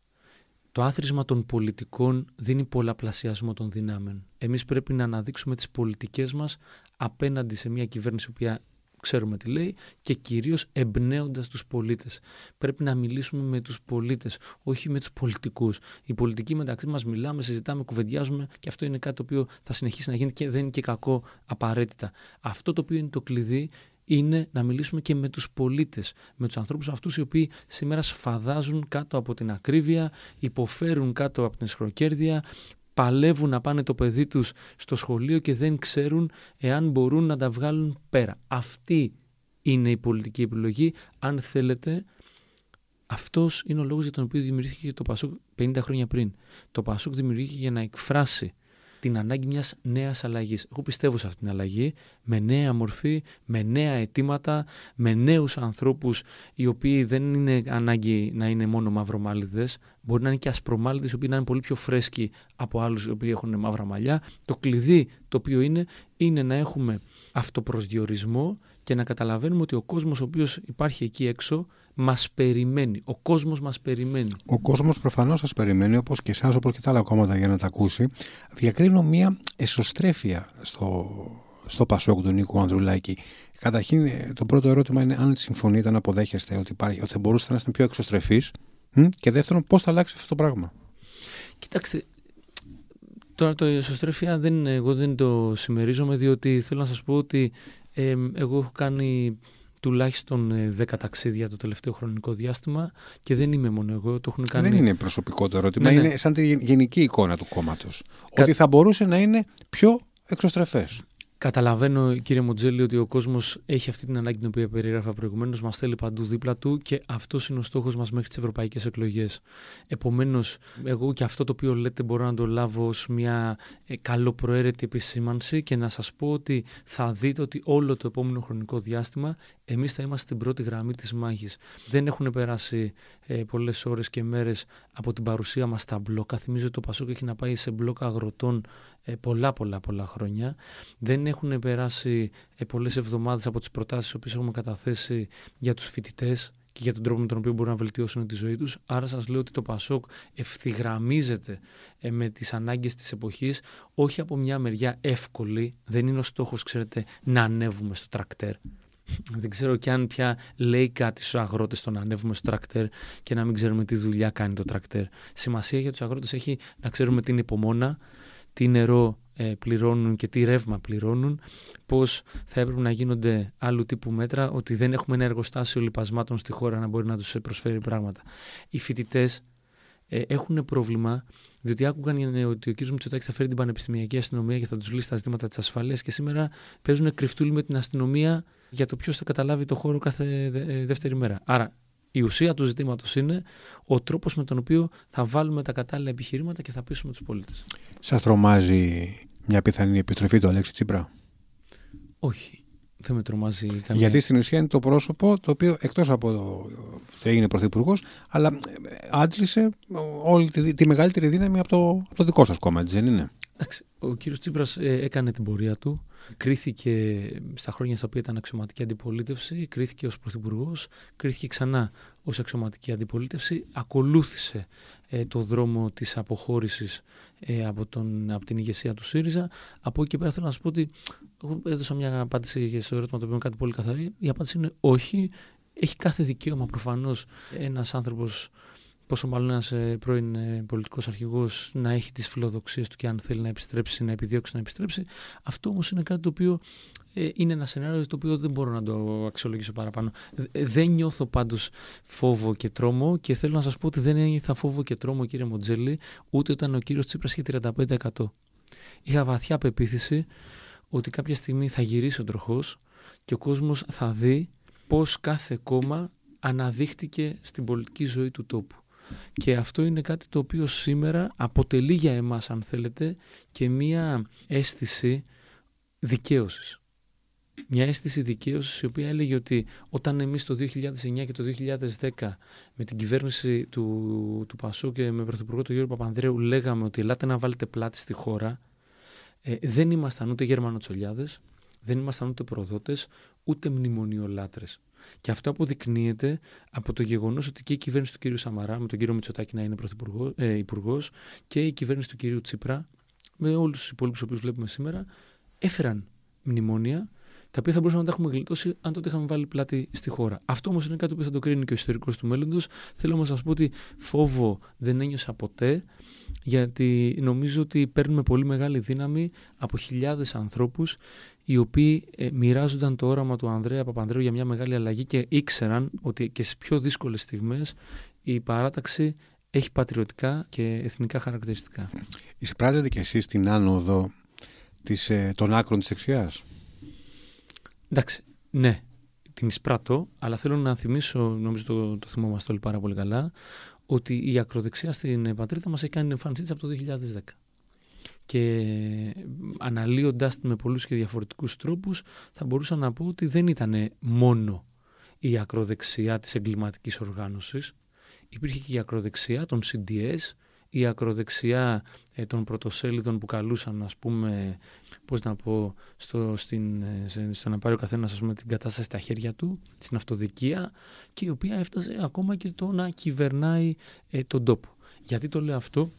Το άθροισμα των πολιτικών δίνει πολλαπλασιασμό των δυνάμεων. Εμείς πρέπει να αναδείξουμε τις πολιτικές μας απέναντι σε μια κυβέρνηση που ξέρουμε τι λέει και κυρίως εμπνέοντας τους πολίτες. Πρέπει να μιλήσουμε με τους πολίτες, όχι με τους πολιτικούς. Οι πολιτικοί μεταξύ μας μιλάμε, συζητάμε, κουβεντιάζουμε και αυτό είναι κάτι το οποίο θα συνεχίσει να γίνει και δεν είναι και κακό απαραίτητα. Αυτό το οποίο είναι το κλειδί είναι να μιλήσουμε και με τους πολίτες, με τους ανθρώπους αυτούς οι οποίοι σήμερα σφαδάζουν κάτω από την ακρίβεια, υποφέρουν κάτω από την αισχροκέρδεια, παλεύουν να πάνε το παιδί τους στο σχολείο και δεν ξέρουν εάν μπορούν να τα βγάλουν πέρα. Αυτή είναι η πολιτική επιλογή. Αν θέλετε, αυτός είναι ο λόγος για τον οποίο δημιουργήθηκε το ΠΑΣΟΚ πενήντα χρόνια πριν. Το ΠΑΣΟΚ δημιουργήθηκε για να εκφράσει την ανάγκη μιας νέας αλλαγής. Εγώ πιστεύω σε αυτήν την αλλαγή, με νέα μορφή, με νέα αιτήματα, με νέους ανθρώπους, οι οποίοι δεν είναι ανάγκη να είναι μόνο μαυρομάλιδες, μπορεί να είναι και ασπρομάλιδες, οι οποίοι να είναι πολύ πιο φρέσκοι από άλλους οι οποίοι έχουν μαύρα μαλλιά. Το κλειδί το οποίο είναι, είναι να έχουμε αυτοπροσδιορισμό και να καταλαβαίνουμε ότι ο κόσμος ο οποίος υπάρχει εκεί έξω μας περιμένει. Ο κόσμος μας περιμένει. Ο κόσμος προφανώς σας περιμένει, όπως και εσάς, όπως και τα άλλα κόμματα, για να τα ακούσει. Διακρίνω μία εσωστρέφεια στο, στο ΠΑΣΟΚ του Νίκου Ανδρουλάκη. Καταρχήν, το πρώτο ερώτημα είναι αν συμφωνείτε, αν αποδέχεστε ότι, υπάρχει, ότι θα μπορούσατε να είστε πιο εξωστρεφείς. Και δεύτερον, πώς θα αλλάξει αυτό το πράγμα? Κοιτάξτε. Τώρα το εσωστρέφεια δεν, εγώ δεν το συμμερίζομαι, διότι θέλω να σας πω ότι ε, εγώ έχω κάνει τουλάχιστον δέκα ταξίδια το τελευταίο χρονικό διάστημα και δεν είμαι μόνο εγώ, το έχουν κάνει... Δεν είναι προσωπικό το ερώτημα, ναι, ναι. Είναι σαν τη γενική εικόνα του κόμματος. Κα... Ότι θα μπορούσε να είναι πιο εξωστρεφές. Καταλαβαίνω, κύριε Μοντζέλη, ότι ο κόσμος έχει αυτή την ανάγκη την οποία περιγράφα προηγουμένως, μας θέλει παντού δίπλα του και αυτός είναι ο στόχος μας μέχρι τις ευρωπαϊκές εκλογές. Επομένως, εγώ και αυτό το οποίο λέτε μπορώ να το λάβω ως μια καλοπροαίρετη επισήμανση και να σας πω ότι θα δείτε ότι όλο το επόμενο χρονικό διάστημα εμείς θα είμαστε στην πρώτη γραμμή της μάχης. Δεν έχουν περάσει ε, πολλές ώρες και μέρες από την παρουσία μας στα μπλόκα. Θυμίζω ότι το ΠΑΣΟΚ έχει να πάει σε μπλόκα αγροτών ε, πολλά πολλά πολλά χρόνια. Δεν έχουν περάσει ε, πολλές εβδομάδες από τις προτάσεις που έχουμε καταθέσει για τους φοιτητές και για τον τρόπο με τον οποίο μπορούν να βελτιώσουν τη ζωή τους. Άρα σας λέω ότι το ΠΑΣΟΚ ευθυγραμμίζεται με τις ανάγκες της εποχής, όχι από μια μεριά εύκολη. Δεν είναι ο στόχος, ξέρετε, να ανέβουμε στο τρακτέρ. Δεν ξέρω κι αν πια λέει κάτι στους αγρότες το να ανέβουμε στο τρακτέρ και να μην ξέρουμε τι δουλειά κάνει το τρακτέρ. Σημασία για τους αγρότες έχει να ξέρουμε τι είναι υπομόνα, τι νερό πληρώνουν και τι ρεύμα πληρώνουν, πώς θα έπρεπε να γίνονται άλλου τύπου μέτρα, ότι δεν έχουμε ένα εργοστάσιο λιπασμάτων στη χώρα να μπορεί να τους προσφέρει πράγματα. Οι φοιτητές ε, έχουν πρόβλημα, διότι άκουγαν ότι ο κ. Μητσοτάκης θα φέρει την πανεπιστημιακή αστυνομία και θα τους λύσει τα ζητήματα της ασφαλείας και σήμερα παίζουν κρυφτούλι με την αστυνομία για το ποιος θα καταλάβει το χώρο κάθε δεύτερη μέρα. Άρα η ουσία του ζητήματος είναι ο τρόπος με τον οποίο θα βάλουμε τα κατάλληλα επιχειρήματα και θα πείσουμε τους πολίτες. Σας τρομάζει μια πιθανή επιστροφή του Αλέξη Τσίπρα? Όχι, δεν με τρομάζει καμία. Γιατί στην ουσία είναι το πρόσωπο το οποίο εκτός από το, το έγινε πρωθυπουργός, αλλά άντλησε όλη τη, τη μεγαλύτερη δύναμη από το, από το δικό σας κόμμα, έτσι δεν είναι? Ο κύριος Τσίπρας ε, έκανε την πορεία του, κρίθηκε στα χρόνια στα οποία ήταν αξιωματική αντιπολίτευση, κρίθηκε ως πρωθυπουργός, κρίθηκε ξανά ως αξιωματική αντιπολίτευση, ακολούθησε ε, το δρόμο της αποχώρησης ε, από, τον, από την ηγεσία του ΣΥΡΙΖΑ. Από εκεί και πέρα θέλω να σας πω ότι εγώ έδωσα μια απάντηση στο ερώτημα το οποίο είναι κάτι πολύ καθαρή. Η απάντηση είναι όχι. Έχει κάθε δικαίωμα προφανώς ένας άνθρωπος πόσο μάλλον ένας πρώην πολιτικός αρχηγός να έχει τις φιλοδοξίες του και αν θέλει να επιστρέψει, να επιδιώξει να επιστρέψει. Αυτό όμως είναι κάτι το οποίο ε, είναι ένα σενάριο το οποίο δεν μπορώ να το αξιολογήσω παραπάνω. Δεν νιώθω πάντως φόβο και τρόμο και θέλω να σας πω ότι δεν ένιωθα φόβο και τρόμο, κύριε Μοντζέλη, ούτε όταν ο κύριος Τσίπρας είχε τριάντα πέντε τοις εκατό. Είχα βαθιά πεποίθηση ότι κάποια στιγμή θα γυρίσει ο τροχός και ο κόσμος θα δει πώς κάθε κόμμα αναδείχτηκε στην πολιτική ζωή του τόπου. Και αυτό είναι κάτι το οποίο σήμερα αποτελεί για εμάς, αν θέλετε, και μία αίσθηση δικαίωσης. Μια αίσθηση δικαίωσης η οποία έλεγε ότι όταν εμείς το δύο χιλιάδες εννιά και το δύο χιλιάδες δέκα με την κυβέρνηση του, του ΠΑΣΟΚ και με πρωθυπουργό του Γιώργο Παπανδρέου λέγαμε ότι ελάτε να βάλετε πλάτη στη χώρα, ε, δεν ήμασταν ούτε γερμανοτσολιάδες, δεν ήμασταν ούτε προδότες, ούτε μνημονιολάτρες. Και αυτό αποδεικνύεται από το γεγονός ότι και η κυβέρνηση του κ. Σαμαρά, με τον κ. Μητσοτάκη να είναι ε, υπουργός, και η κυβέρνηση του κ. Τσίπρα, με όλους τους υπόλοιπους οποίους βλέπουμε σήμερα, έφεραν μνημόνια, τα οποία θα μπορούσαμε να τα έχουμε γλιτώσει αν τότε είχαμε βάλει πλάτη στη χώρα. Αυτό όμως είναι κάτι που θα το κρίνει και ο ιστορικός του μέλλοντος. Θέλω όμως να σας πω ότι φόβο δεν ένιωσα ποτέ, γιατί νομίζω ότι παίρνουμε πολύ μεγάλη δύναμη από χιλιάδες ανθρώπους οι οποίοι ε, μοιράζονταν το όραμα του Ανδρέα Παπανδρέου για μια μεγάλη αλλαγή και ήξεραν ότι και στις πιο δύσκολες στιγμές η παράταξη έχει πατριωτικά και εθνικά χαρακτηριστικά. Εισπράττετε κι εσείς την άνοδο της, ε, των άκρων της δεξιάς? Εντάξει, ναι, την εισπράττω, αλλά θέλω να θυμίσω, νομίζω το, το θυμόμαστε όλοι πάρα πολύ καλά, ότι η ακροδεξιά στην πατρίδα μας έχει κάνει εμφάνισή της από το δύο χιλιάδες δέκα. Και αναλύοντας την με πολλούς και διαφορετικούς τρόπους, θα μπορούσα να πω ότι δεν ήταν μόνο η ακροδεξιά της εγκληματικής οργάνωσης, υπήρχε και η ακροδεξιά των σι ντι ες, η ακροδεξιά ε, των πρωτοσέλιδων που καλούσαν, ας πούμε, πώς να πω, στο, στην, σε, στο να πάρει ο καθένας, ας πούμε, την κατάσταση στα χέρια του, στην αυτοδικία, και η οποία έφτασε ακόμα και το να κυβερνάει ε, τον τόπο. Γιατί το λέω αυτό?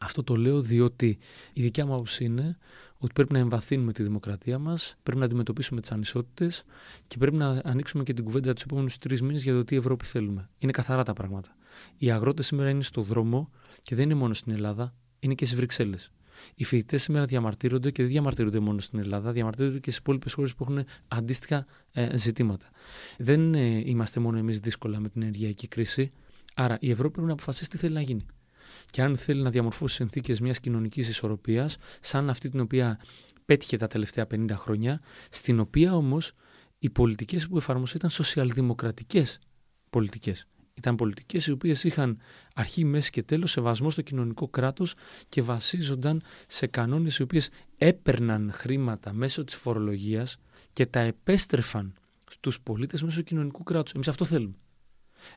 Αυτό το λέω διότι η δικιά μου άποψη είναι ότι πρέπει να εμβαθύνουμε τη δημοκρατία μας, πρέπει να αντιμετωπίσουμε τις ανισότητες και πρέπει να ανοίξουμε και την κουβέντα τους επόμενους τρεις μήνες για το τι Ευρώπη θέλουμε. Είναι καθαρά τα πράγματα. Οι αγρότες σήμερα είναι στο δρόμο και δεν είναι μόνο στην Ελλάδα, είναι και στις Βρυξέλλες. Οι φοιτητές σήμερα διαμαρτύρονται και δεν διαμαρτύρονται μόνο στην Ελλάδα, διαμαρτύρονται και στις υπόλοιπες χώρες που έχουν αντίστοιχα ε, ζητήματα. Δεν ε, είμαστε μόνο εμείς δύσκολα με την ενεργειακή κρίση. Άρα η Ευρώπη πρέπει να αποφασίσει τι θέλει να γίνει. Και αν θέλει να διαμορφώσει συνθήκες μιας κοινωνικής ισορροπίας, σαν αυτή την οποία πέτυχε τα τελευταία πενήντα χρόνια, στην οποία όμως οι πολιτικές που εφαρμοσέ ήταν σοσιαλδημοκρατικές πολιτικές. Ήταν πολιτικές οι οποίες είχαν αρχή, μέση και τέλος σεβασμό στο κοινωνικό κράτος και βασίζονταν σε κανόνες οι οποίες έπαιρναν χρήματα μέσω της φορολογίας και τα επέστρεφαν στους πολίτες μέσω κοινωνικού κράτους. Εμείς αυτό θέλουμε.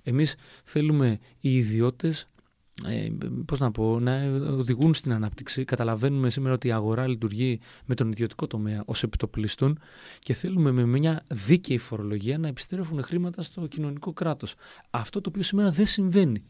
Εμείς θέλουμε οι ιδιώτες Ε, πώς να πω, να οδηγούν στην ανάπτυξη. Καταλαβαίνουμε σήμερα ότι η αγορά λειτουργεί με τον ιδιωτικό τομέα ως επιτοπλίστων και θέλουμε με μια δίκαιη φορολογία να επιστρέφουν χρήματα στο κοινωνικό κράτος. Αυτό το οποίο σήμερα δεν συμβαίνει.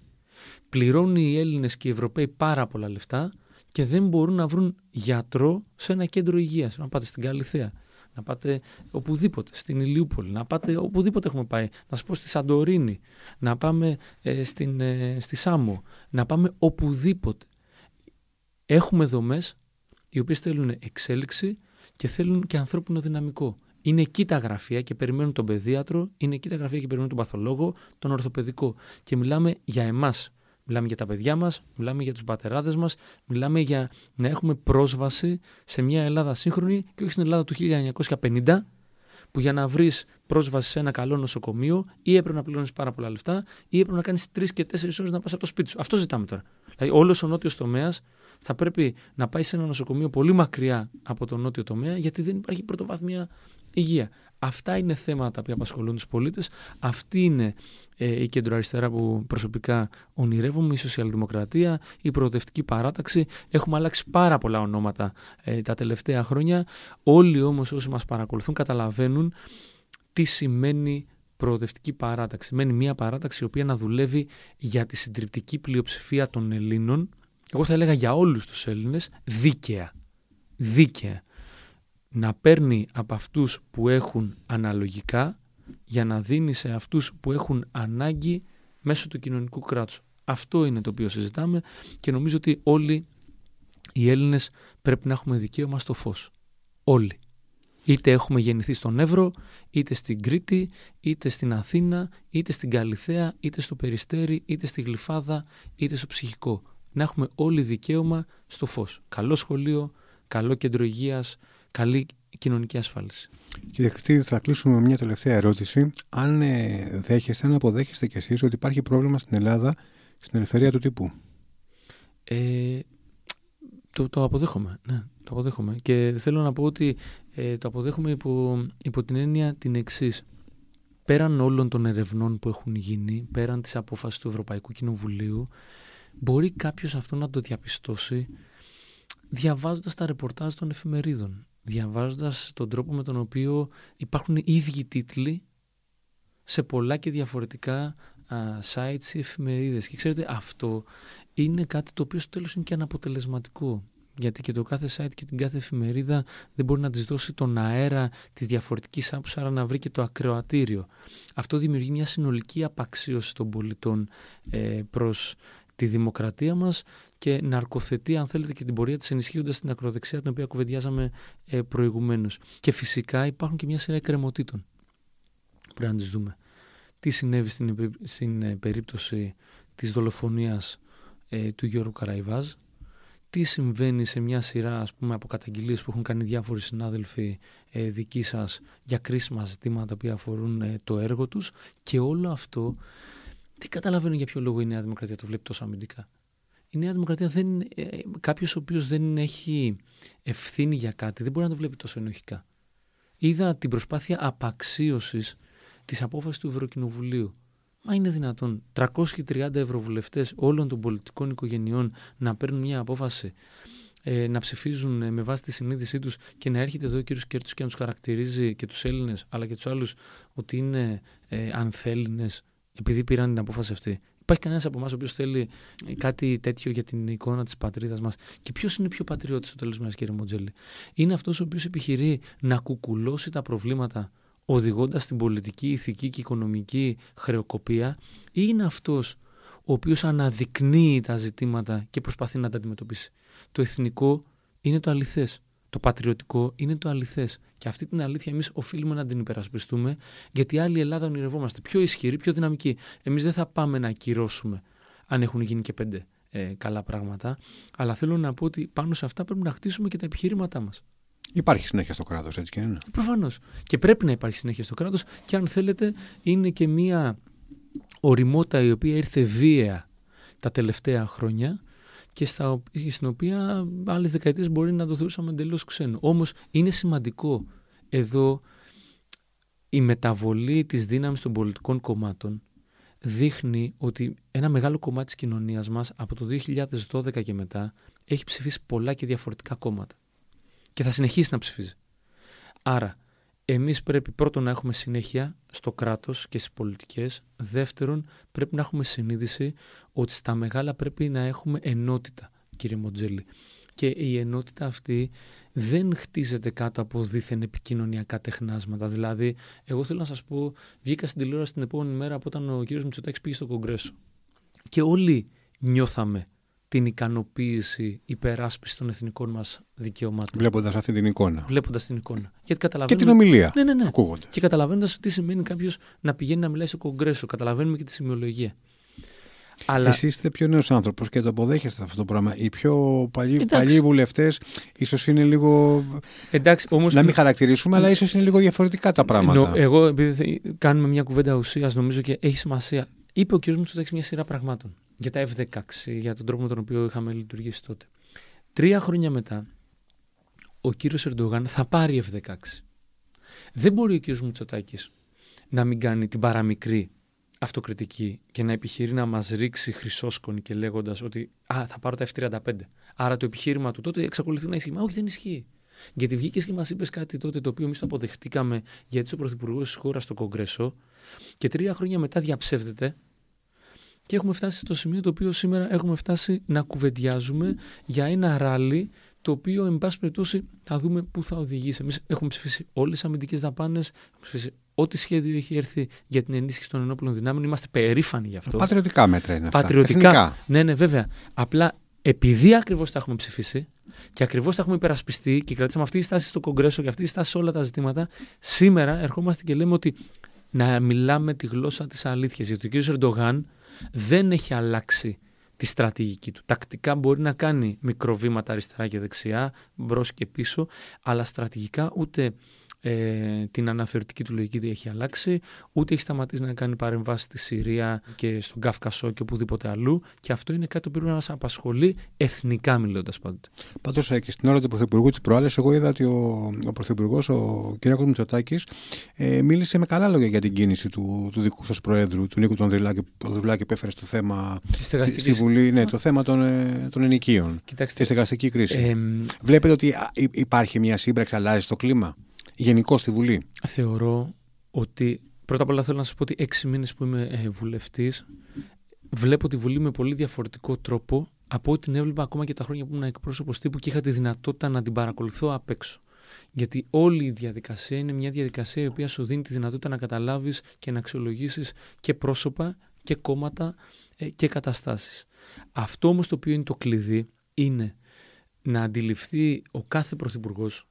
Πληρώνουν οι Έλληνες και οι Ευρωπαίοι πάρα πολλά λεφτά και δεν μπορούν να βρουν γιατρό σε ένα κέντρο υγείας. Να πάτε στην Καλυθέα, να πάτε οπουδήποτε, στην Ηλιούπολη, να πάτε οπουδήποτε έχουμε πάει, να σου πω στη Σαντορίνη, να πάμε ε, στην, ε, στη Σάμο, να πάμε οπουδήποτε. Έχουμε δομές οι οποίες θέλουν εξέλιξη και θέλουν και ανθρώπινο δυναμικό. Είναι εκεί τα γραφεία και περιμένουν τον παιδίατρο, είναι εκεί τα γραφεία και περιμένουν τον παθολόγο, τον ορθοπαιδικό. Και μιλάμε για εμάς, μιλάμε για τα παιδιά μας, μιλάμε για τους πατεράδες μας, μιλάμε για να έχουμε πρόσβαση σε μια Ελλάδα σύγχρονη και όχι στην Ελλάδα του χίλια εννιακόσια πενήντα, που για να βρεις πρόσβαση σε ένα καλό νοσοκομείο ή έπρεπε να πληρώνεις πάρα πολλά λεφτά ή έπρεπε να κάνεις τρεις και τέσσερις ώρες να πας από το σπίτι σου. Αυτό ζητάμε τώρα. Δηλαδή, όλος ο νότιος τομέας θα πρέπει να πάει σε ένα νοσοκομείο πολύ μακριά από τον νότιο τομέα, γιατί δεν υπάρχει πρωτοβάθμια υγεία. Αυτά είναι θέματα που απασχολούν τους πολίτες. Αυτή είναι ε, η κεντροαριστερά που προσωπικά ονειρεύομαι, η σοσιαλδημοκρατία, η προοδευτική παράταξη. Έχουμε αλλάξει πάρα πολλά ονόματα ε, τα τελευταία χρόνια. Όλοι όμως όσοι μας παρακολουθούν καταλαβαίνουν τι σημαίνει προοδευτική παράταξη. Σημαίνει μια παράταξη η οποία να δουλεύει για τη συντριπτική πλειοψηφία των Ελλήνων. Εγώ θα έλεγα για όλους τους Έλληνες δίκαια. Δίκαια. Να παίρνει από αυτούς που έχουν αναλογικά για να δίνει σε αυτούς που έχουν ανάγκη μέσω του κοινωνικού κράτους. Αυτό είναι το οποίο συζητάμε και νομίζω ότι όλοι οι Έλληνες πρέπει να έχουμε δικαίωμα στο φως. Όλοι. Είτε έχουμε γεννηθεί στον Εύρο, είτε στην Κρήτη, είτε στην Αθήνα, είτε στην Καλιθέα, είτε στο Περιστέρι, είτε στη Γλυφάδα, είτε στο Ψυχικό. Να έχουμε όλοι δικαίωμα στο φως. Καλό σχολείο, καλό κέντρο υγείας, καλή κοινωνική ασφάλιση. Κύριε Χριστίδη, θα κλείσουμε με μια τελευταία ερώτηση. Αν ε, δέχεστε, αν αποδέχεστε κι εσείς ότι υπάρχει πρόβλημα στην Ελλάδα στην ελευθερία του τύπου. Ε, το, το αποδέχομαι, ναι. Το αποδέχομαι. Και θέλω να πω ότι ε, το αποδέχομαι υπό, υπό την έννοια την εξής. Πέραν όλων των ερευνών που έχουν γίνει, πέραν της απόφασης του Ευρωπαϊκού Κοινοβουλίου, μπορεί κάποιος αυτό να το διαπιστώσει διαβάζοντας τα ρεπορτάζ των εφημερίδων, διαβάζοντας τον τρόπο με τον οποίο υπάρχουν ίδιοι τίτλοι σε πολλά και διαφορετικά α, sites ή εφημερίδες. Και ξέρετε, αυτό είναι κάτι το οποίο στο τέλος είναι και αναποτελεσματικό. Γιατί και το κάθε site και την κάθε εφημερίδα δεν μπορεί να της δώσει τον αέρα της διαφορετικής άποψης, άρα να βρει και το ακροατήριο. Αυτό δημιουργεί μια συνολική απαξίωση των πολιτών ε, προς τη δημοκρατία μας και ναρκοθετεί, αν θέλετε, και την πορεία της, ενισχύοντας την ακροδεξιά την οποία κουβεντιάζαμε ε, προηγουμένως. Και φυσικά υπάρχουν και μια σειρά εκκρεμωτήτων. Πρέπει να τις δούμε. Τι συνέβη στην, επί... στην ε, περίπτωση της δολοφονίας ε, του Γιώργου Καραϊβάζ. Τι συμβαίνει σε μια σειρά, ας πούμε, από καταγγελίες που έχουν κάνει διάφοροι συνάδελφοι ε, δικοί σας για κρίσιμα ζητήματα που αφορούν ε, το έργο τους. Και όλο αυτό δεν καταλαβαίνω για ποιο λόγο η Νέα Δημοκρατία το βλέπει τόσο αμυντικά. Η Νέα Δημοκρατία δεν είναι, ε, κάποιος ο οποίος δεν έχει ευθύνη για κάτι δεν μπορεί να το βλέπει τόσο ενοχικά. Είδα την προσπάθεια απαξίωσης της απόφασης του Ευρωκοινοβουλίου. Μα είναι δυνατόν τριακόσιοι τριάντα ευρωβουλευτές όλων των πολιτικών οικογενειών να παίρνουν μια απόφαση, ε, να ψηφίζουν με βάση τη συνείδησή τους και να έρχεται εδώ ο κύριος Κέρτσος και να τους χαρακτηρίζει και τους Έλληνες αλλά και τους άλλους ότι είναι ε, ανθέλληνες επειδή πήραν την απόφαση αυτή. Υπάρχει κανένας από εμάς ο οποίος θέλει κάτι τέτοιο για την εικόνα της πατρίδας μας? Και ποιος είναι πιο πατριώτης στο τέλος μας, κύριε Μοντζελή? Είναι αυτός ο οποίος επιχειρεί να κουκουλώσει τα προβλήματα οδηγώντας την πολιτική, ηθική και οικονομική χρεοκοπία, ή είναι αυτός ο οποίος αναδεικνύει τα ζητήματα και προσπαθεί να τα αντιμετωπίσει? Το εθνικό είναι το αληθές. Το πατριωτικό είναι το αληθές. Και αυτή την αλήθεια εμείς οφείλουμε να την υπερασπιστούμε, γιατί άλλη Ελλάδα ονειρευόμαστε. Πιο ισχυρή, πιο δυναμική. Εμείς δεν θα πάμε να ακυρώσουμε αν έχουν γίνει και πέντε ε, καλά πράγματα. Αλλά θέλω να πω ότι πάνω σε αυτά πρέπει να χτίσουμε και τα επιχειρήματά μας. Υπάρχει συνέχεια στο κράτος, έτσι και είναι. Προφανώς. Και πρέπει να υπάρχει συνέχεια στο κράτος. Και αν θέλετε, είναι και μια οριμότητα η οποία ήρθε βία τα τελευταία χρόνια και στα, στην οποία άλλες δεκαετίες μπορεί να το θεωρούσαμε εντελώς ξένο. Όμως είναι σημαντικό εδώ η μεταβολή της δύναμης των πολιτικών κομμάτων δείχνει ότι ένα μεγάλο κομμάτι της κοινωνίας μας από το δύο χιλιάδες δώδεκα και μετά έχει ψηφίσει πολλά και διαφορετικά κόμματα και θα συνεχίσει να ψηφίζει. Άρα εμείς πρέπει πρώτον να έχουμε συνέχεια στο κράτος και στις πολιτικές. Δεύτερον, πρέπει να έχουμε συνείδηση ότι στα μεγάλα πρέπει να έχουμε ενότητα, κύριε Μοντζελή. Και η ενότητα αυτή δεν χτίζεται κάτω από δίθεν επικοινωνιακά τεχνάσματα. Δηλαδή, εγώ θέλω να σας πω, βγήκα στην τηλεόραση την επόμενη μέρα από όταν ο κύριος Μητσοτάκης πήγε στο Κογκρέσο. Και όλοι νιώθαμε την ικανοποίηση υπεράσπιση των εθνικών μας δικαιωμάτων. Βλέποντας αυτή την εικόνα. Βλέποντας την εικόνα. Γιατί καταλαβαίνουμε... Και την ομιλία. Ναι, ναι, ναι. Ακούγοντας. Και καταλαβαίνοντας τι σημαίνει κάποιος να πηγαίνει να μιλάει στο Κογκρέσο. Καταλαβαίνουμε και τη σημειολογία. Αλλά... Εσείς είστε πιο νέος άνθρωπος και το αποδέχεστε αυτό το πράγμα. Οι πιο παλιοί, παλιοί βουλευτές ίσως είναι λίγο. Εντάξει, όμως... Να μην χαρακτηρίσουμε, αλλά ίσως είναι λίγο διαφορετικά τα πράγματα. Νο, εγώ, επειδή κάνουμε μια κουβέντα ουσίας, νομίζω και έχει σημασία. Είπε ο κ. Μητσοτάκης μια σειρά πραγμάτων για τα εφ δεκαέξι, για τον τρόπο με τον οποίο είχαμε λειτουργήσει τότε. Τρία χρόνια μετά, ο κύριος Ερντογάν θα πάρει εφ δεκαέξι. Δεν μπορεί ο κύριος Μητσοτάκης να μην κάνει την παραμικρή αυτοκριτική και να επιχειρεί να μας ρίξει χρυσόσκονη και λέγοντας ότι «Α, θα πάρω τα εφ τριάντα πέντε». Άρα το επιχείρημα του τότε εξακολουθεί να ισχύει. Μα όχι, δεν ισχύει. Γιατί βγήκες και μας είπες κάτι τότε το οποίο εμείς το αποδεχτήκαμε γιατί είσαι ο πρωθυπουργός της χώρας στο Κογκρέσο και τρία χρόνια μετά διαψεύδεται. Και έχουμε φτάσει στο σημείο το οποίο σήμερα έχουμε φτάσει να κουβεντιάζουμε για ένα ράλι το οποίο, εν πάση περιπτώσει, θα δούμε πού θα οδηγήσει. Εμείς έχουμε ψηφίσει όλες τις αμυντικές δαπάνες, έχουμε ψηφίσει ό,τι σχέδιο έχει έρθει για την ενίσχυση των ενόπλων δυνάμεων. Είμαστε περήφανοι γι' αυτό. Πατριωτικά μέτρα είναι αυτά. Πατριωτικά. Εθνικά. Ναι, ναι, βέβαια. Απλά επειδή ακριβώς τα έχουμε ψηφίσει και ακριβώς τα έχουμε υπερασπιστεί και κρατήσαμε αυτή τη στάση στο Κογκρέσο και αυτή τη στάση σε όλα τα ζητήματα, σήμερα ερχόμαστε και λέμε ότι να μιλάμε τη γλώσσα της αλήθειας. Γιατί ο κύριος Ερντογάν δεν έχει αλλάξει τη στρατηγική του. Τακτικά μπορεί να κάνει μικροβήματα αριστερά και δεξιά, μπρος και πίσω, αλλά στρατηγικά ούτε Ε, την αναφερτική του λογική έχει αλλάξει, ούτε έχει σταματήσει να κάνει παρεμβάσεις στη Συρία και στον Καυκασό και οπουδήποτε αλλού, και αυτό είναι κάτι που πρέπει να μας απασχολεί εθνικά μιλώντας πάντοτε. Πάντως και στην ώρα του Πρωθυπουργού της προάλλης, εγώ είδα ότι ο, ο Πρωθυπουργός, ο Κυριάκος Μητσοτάκης, ε, μίλησε με καλά λόγια για την κίνηση του, του δικού σας Προέδρου, του Νίκου του Ανδρουλάκη, που έφερε στο θέμα στη, στη Βουλή, ναι, το θέμα των, ε, των ενοικίων, τη στεγαστική κρίση. Ε, Βλέπετε ότι υπάρχει μια σύμπραξη, αλλάζει στο κλίμα. Γενικώς στη Βουλή. Θεωρώ ότι πρώτα απ' όλα θέλω να σας πω ότι έξι μήνες που είμαι ε, βουλευτής, βλέπω τη Βουλή με πολύ διαφορετικό τρόπο από ό,τι την έβλεπα ακόμα και τα χρόνια που ήμουν εκπρόσωπος τύπου και είχα τη δυνατότητα να την παρακολουθώ απ' έξω. Γιατί όλη η διαδικασία είναι μια διαδικασία η οποία σου δίνει τη δυνατότητα να καταλάβεις και να αξιολογήσεις και πρόσωπα και κόμματα ε, και καταστάσεις. Αυτό όμως το οποίο είναι το κλειδί είναι να αντιληφθεί ο κάθε πρωθυπουργός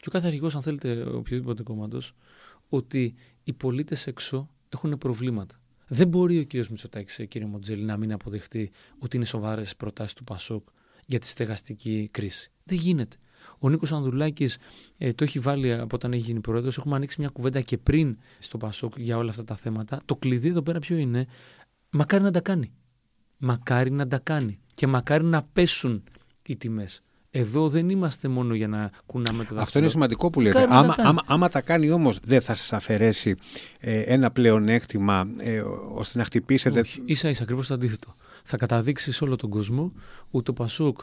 και ο κάθε αρχηγός, αν θέλετε, οποιοδήποτε κόμματος, ότι οι πολίτες έξω έχουν προβλήματα. Δεν μπορεί ο κύριος Μητσοτάκης, κύριε Μοντζελή, να μην αποδεχτεί ότι είναι σοβαρές προτάσεις του ΠΑΣΟΚ για τη στεγαστική κρίση. Δεν γίνεται. Ο Νίκος Ανδρουλάκης ε, το έχει βάλει από όταν έχει γίνει πρόεδρος. Έχουμε ανοίξει μια κουβέντα και πριν στο ΠΑΣΟΚ για όλα αυτά τα θέματα. Το κλειδί εδώ πέρα ποιο είναι? Μακάρι να τα κάνει. Μακάρι να τα κάνει. Και μακάρι να πέσουν οι τιμές. Εδώ δεν είμαστε μόνο για να κουνάμε το δάχτυλο. Αυτό είναι σημαντικό που λέτε. Άμα, άμα, άμα τα κάνει όμως, δεν θα σας αφαιρέσει ε, ένα πλεονέκτημα ε, ώστε να χτυπήσετε? Όχι, ίσα ίσα, ακριβώς το αντίθετο. Θα καταδείξει σε όλο τον κόσμο ότι το ΠΑΣΟΚ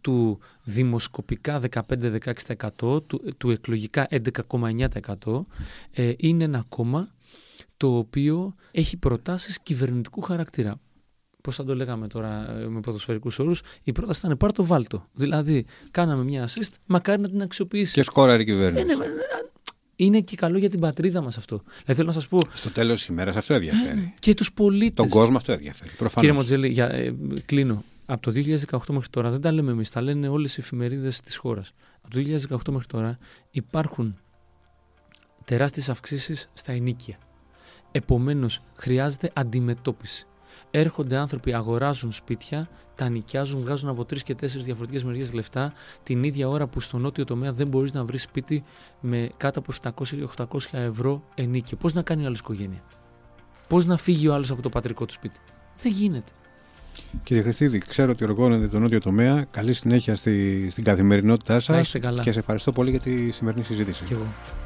του δημοσκοπικά δεκαπέντε με δεκαέξι τοις εκατό, του, του εκλογικά έντεκα κόμμα εννιά τοις εκατό ε, είναι ένα κόμμα το οποίο έχει προτάσεις κυβερνητικού χαρακτήρα. Πώς θα το λέγαμε τώρα με ποδοσφαιρικούς όρους, η πρόταση ήταν πάρ' το βάλτο. Δηλαδή, κάναμε μια assist, μακάρι να την αξιοποιήσει. Και σκόραρε η κυβέρνηση. Είναι, είναι και καλό για την πατρίδα μας αυτό. Δηλαδή, θέλω να σας πω. Στο τέλος της ημέρας αυτό ενδιαφέρει. Και τους πολίτες. Τον κόσμο αυτό ενδιαφέρει. Προφανώς. Κύριε Μοντζελή, για, ε, κλείνω. Από το δύο χιλιάδες δεκαοκτώ μέχρι τώρα, δεν τα λέμε εμείς, τα λένε όλες οι εφημερίδες της χώρας. Από το δύο χιλιάδες δεκαοκτώ μέχρι τώρα υπάρχουν τεράστιες αυξήσεις στα ενοίκια. Επομένως, χρειάζεται αντιμετώπιση. Έρχονται άνθρωποι, αγοράζουν σπίτια, τα νοικιάζουν, βγάζουν από τρεις και τέσσερις διαφορετικές μεριές λεφτά, την ίδια ώρα που στο νότιο τομέα δεν μπορείς να βρεις σπίτι με κάτω από επτακόσια με οκτακόσια ευρώ ενίκιο. Πώς να κάνει ο άλλος οικογένεια? Πώς να φύγει ο άλλος από το πατρικό του σπίτι? Δεν γίνεται. Κύριε Χριστίδη, ξέρω ότι οργώνεται το νότιο τομέα. Καλή συνέχεια στη, στην καθημερινότητά σας. Και σε ευχαριστώ πολύ για τη σημερινή συζήτηση. Και εγώ.